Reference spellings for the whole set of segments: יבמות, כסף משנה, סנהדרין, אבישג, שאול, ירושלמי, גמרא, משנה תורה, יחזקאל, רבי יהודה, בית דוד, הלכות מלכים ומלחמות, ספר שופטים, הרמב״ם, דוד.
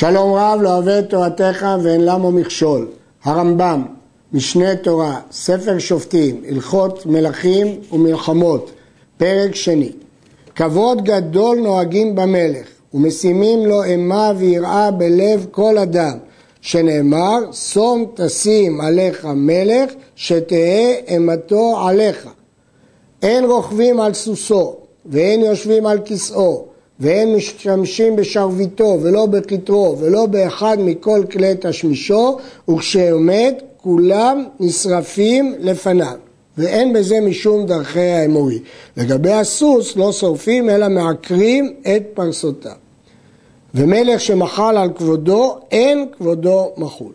שלום רב לא אוהב את תורתך ואין למו מכשול. הרמב"ם, משנה תורה, ספר שופטים, הלכות מלכים ומלחמות, פרק שני. כבוד גדול נוהגים במלך ומשימים לו אימה ויראה בלב כל אדם, שנאמר שום תשים עליך מלך שתהא אימתו עליך. אין רוכבים על סוסו ואין יושבים על כיסאו ואין משתמשים בשרביטו ולא בכתרו ולא באחד מכל כלי תשמישו, וכשעומד כולם נשרפים לפניו, ואין בזה משום דרכי האמורי. לגבי הסוס לא שורפים אלא מעקרים את פרסותיו. ומלך שמחל על כבודו אין כבודו מחול.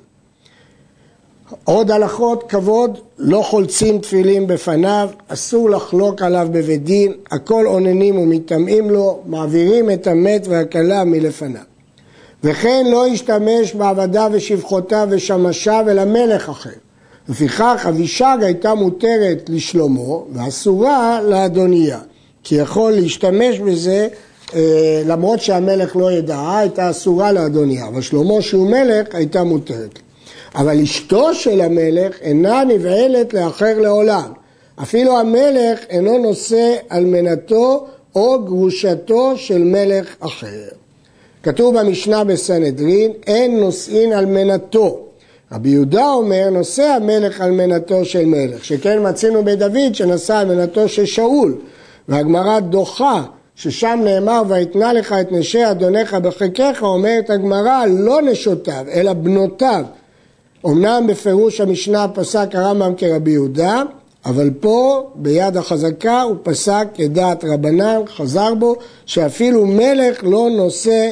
עוד הלכות כבוד, לא חולצים תפילים בפניו, אסור לחלוק עליו בבית דין, הכל עוננים ומתאמים לו, מעבירים את המת והכלה מלפניו. וכן לא ישתמש בעבדיו ושבחותיו ושמשיו אל המלך אחר. לפיכך אבישג הייתה מותרת לשלמה ואסורה לאדוניה, כי יכול להשתמש בזה למרות שהמלך לא ידעה, הייתה אסורה לאדוניה, אבל שלמה שהוא מלך הייתה מותרת. אבל אשתו של המלך אינה נבעלת לאחר לעולם. אפילו המלך אינו נושא אלמנתו או גרושתו של מלך אחר. כתוב במשנה בסנהדרין, אין נושאין אלמנתו. רבי יהודה אומר, נושא המלך אלמנתו של מלך. שכן מצינו בדוד שנשא אלמנתו של שאול. והגמרא דוחה, ששם נאמר ויתנה לך את נשי אדונך בחיקך, אומרת הגמרא לא נשותיו אלא בנותיו. אמנם בפירוש המשנה פסק הרמב"ם כרבי יהודה, אבל פה ביד החזקה הוא פסק כדעת רבנן, חזר בו, שאפילו מלך לא נושא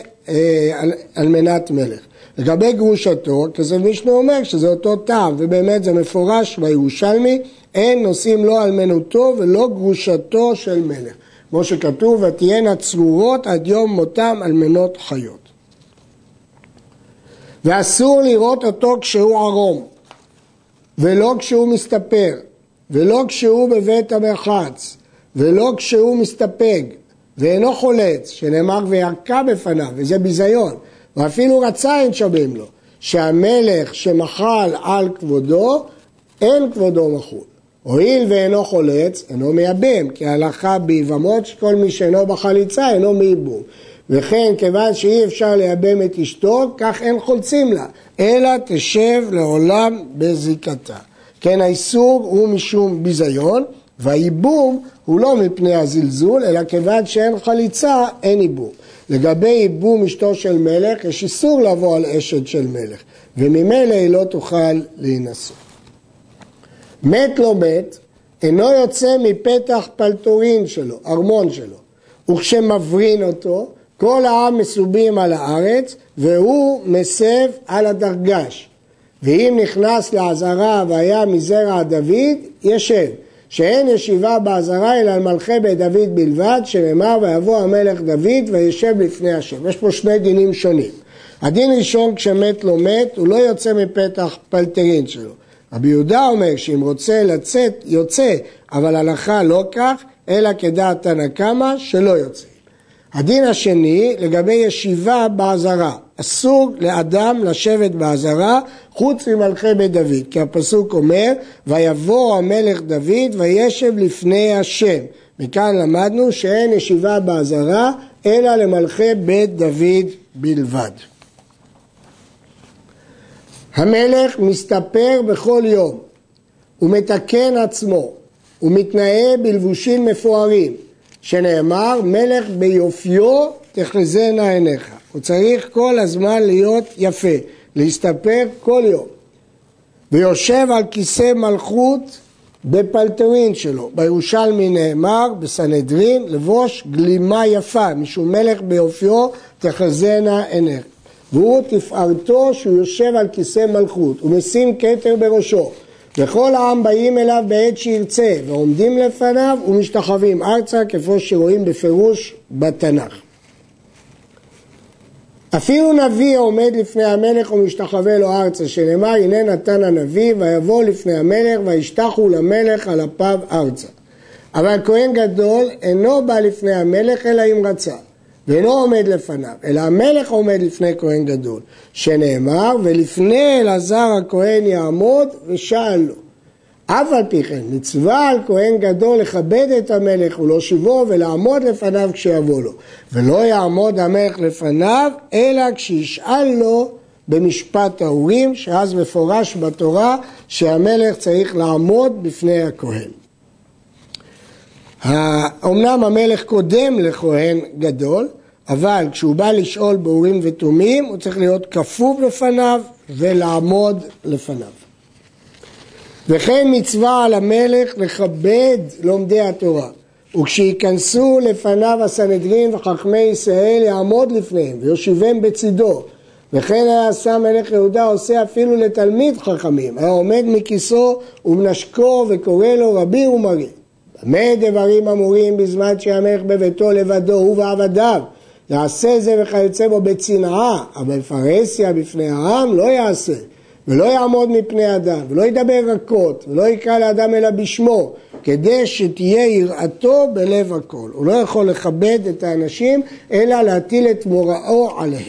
על מנת מלך. לגבי גרושתו, כסף משנה אומר שזה אותו טעם, ובאמת זה מפורש בירושלמי, אין נושאים לא אלמנותו ולא גרושתו של מלך. כמו שכתוב, ותהיינה צרורות עד יום מותם אלמנות חיות. ואסור לראות אותו כשהוא ערום, ולא כשהוא מסתפר, ולא כשהוא בבית המרחץ, ולא כשהוא מסתפג, ואינו חולץ, שנאמר וירקה בפניו, וזה ביזיון, ואפילו רצין שומעים לו, שהמלך שמחל על כבודו, אין כבודו מחול. הואיל ואינו חולץ, אינו מייבם, כי ההלכה ביבמות שכל מי שאינו בחליצה אינו מייבום. וכן כיוון שאי אפשר לייבם את אשתו, כך אין חולצים לה, אלא תשב לעולם בזיקתה. כן, האיסור הוא משום ביזיון, והייבום הוא לא מפני הזלזול, אלא כיוון שאין חליצה, אין ייבום. לגבי ייבום אשתו של מלך, יש איסור לבוא על אשת של מלך, וממילא היא לא תוכל להינסות. מת לא מת, אינו יוצא מפתח פלטורין שלו, ארמון שלו, וכשמברין אותו, כל העם מסובים על הארץ, והוא מסב על הדרגש. ואם נכנס לעזרה והיה מזרע דוד, ישב. שאין ישיבה בעזרה אלא על מלכי בית דוד בלבד, שנאמר ויבוא המלך דוד וישב לפני השם. יש פה שני דינים שונים. הדין ראשון, כשמת לא מת, הוא לא יוצא מפתח פלטרין שלו. רבי יהודה אומר שאם רוצה לצאת, יוצא, אבל הלכה לא כך, אלא כדעת תנא קמא שלא יוצא. הדין השני, לגבי ישיבה בעזרה, אסור לאדם לשבת בעזרה חוץ ממלכי בית דוד, כי הפסוק אומר ויבוא המלך דוד וישב לפני השם. מכאן למדנו שאין ישיבה בעזרה אלא למלכי בית דוד בלבד. המלך מסתפר בכל יום, הוא מתקן עצמו, הוא מתנאה בלבושים מפוארים, שנאמר מלך ביופיו תחזינה עיניך. הוא צריך כל הזמן להיות יפה, להסתפר כל יום. ויושב על כיסא מלכות בפלטרין שלו. בירושלמי נאמר בסנהדרין לבוש גלימה יפה, משום מלך ביופיו תחזינה עיניך. והוא תפארתו שהוא יושב על כיסא מלכות, הוא משים כתר בראשו. וכל העם באים אליו בעת שירצה, ועומדים לפניו ומשתחווים ארצה, כפי שרואים בפירוש בתנ"ך. אפילו נביא עומד לפני המלך ומשתחווה לו ארצה, שנאמר הנה נתן הנביא ויבוא לפני המלך וישתחו למלך על אפיו ארצה. אבל כהן גדול אינו בא לפני המלך אלא אם רצה, ולא עומד לפניו, אלא המלך עומד לפני כהן גדול, שנאמר, ולפני אלעזר הכהן יעמוד ושאל לו. אף על פי כן, מצווה על כהן גדול לכבד את המלך ולהושיבו ולעמוד לפניו כשיבוא לו. ולא יעמוד המלך לפניו, אלא כשישאל לו במשפט ההורים, שאז מפורש בתורה שהמלך צריך לעמוד בפני הכהן. אמנם המלך קודם לכהן גדול, אבל כשהוא בא לשאול בהורים ותומים, הוא צריך להיות כפוף לפניו ולעמוד לפניו. וכן מצווה על המלך לכבד לומדי התורה, וכשיכנסו לפניו הסנהדרין וחכמי ישראל יעמוד לפניהם ויושיבם בצדו. וכן היה שם מלך יהודה עושה אפילו לתלמיד חכמים, היה עומד מכיסו ומנשקו וקורא לו רבי ומרי. במה דברים אמורים בזמן שהמלך בביתו לבדו הוא ועבדיו, יעשה זה וכיוצא בו בצנעה, אבל פרסיה בפני העם לא יעשה. ולא יעמוד מפני אדם, ולא ידבר רכות, ולא יקרא לאדם אלא בשמו, כדי שתהיה יראתו בלב הכל. הוא לא יכול לכבד את האנשים, אלא להטיל את מוראו עליהם.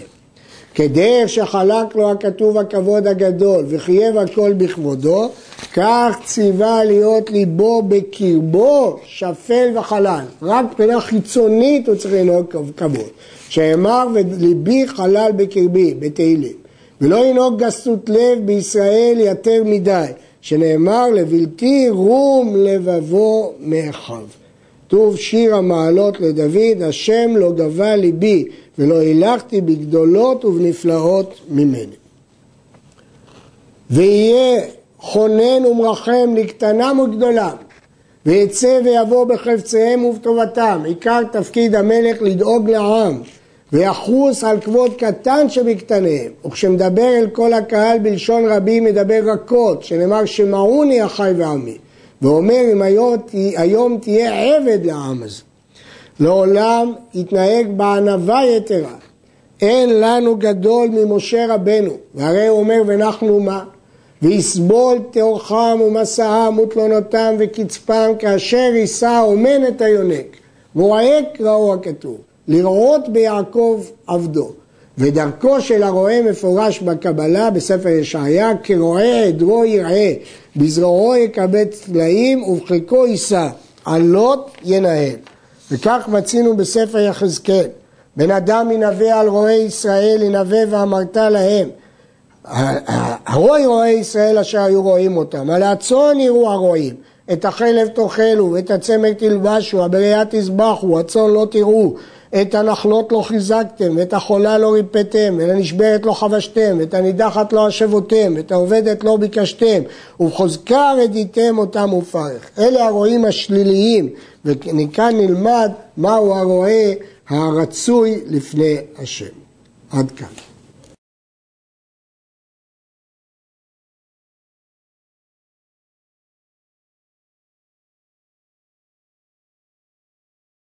כדי שחלק לו הכתוב הכבוד הגדול, וחייב הכל בכבודו, כך ציווה להיות ליבו בקרבו שפל וחלל. רק פנה חיצונית הוא צריך לנהוג כבוד. שאמר וליבי חלל בקרבי, בתהילים. ולא ינהוג גסות לב בישראל יותר מדי, שנאמר לבלתי רום לבבו מאחיו. כתוב שיר המעלות לדוד, השם לא גבה ליבי, ולא הילכתי בגדולות ובנפלאות ממני. ויהיה חונן ומרחם לקטנם וגדולם, ויצא ויבוא בחפציהם ובטובתם, עיקר תפקיד המלך לדאוג לעם, ויחוס על כבוד קטן שבקטניהם, וכשמדבר אל כל הקהל בלשון רבים מדבר רכות, שנאמר שמעוני החי ועמי, ואומר אם היום תהיה עבד לעם הזה. לעולם התנהג בענווה יתרה, אין לנו גדול ממשה רבנו, והרי הוא אומר ואנחנו מה? ויסבול תאורחם ומסעם ותלונותם וקצפם, כאשר יישא אומן את היונק, מועק ראו הכתוב. לראות ביעקב עבדו, ודרכו של הרועה מפורש בקבלה בספר ישעיה, כרועה עדרו ירעה, בזרועו יקבץ טלאים ובחיקו יישא, עלות ינהל. וכך מצינו בספר יחזקאל, בן אדם ינבא על רועי ישראל, ינבא ואמרת להם, הרוי רועי ישראל אשר היו רואים אותם, על הצאן יראו הרועים, את החלב תאכלו, את הצמק תלבשו, הבריאה תזבחו, הצאן לא תראו, את הנחלות לא חיזקתם, ואת החולה לא ריפאתם, ואת הנשברת לא חבשתם, ואת הנידחת לא השבותם, ואת העובדת לא ביקשתם, ובחוזקה רדיתם אותם ופרך. אלה הרועים השליליים, וכאן נלמד מהו הרועה הרצוי לפני השם. עד כאן.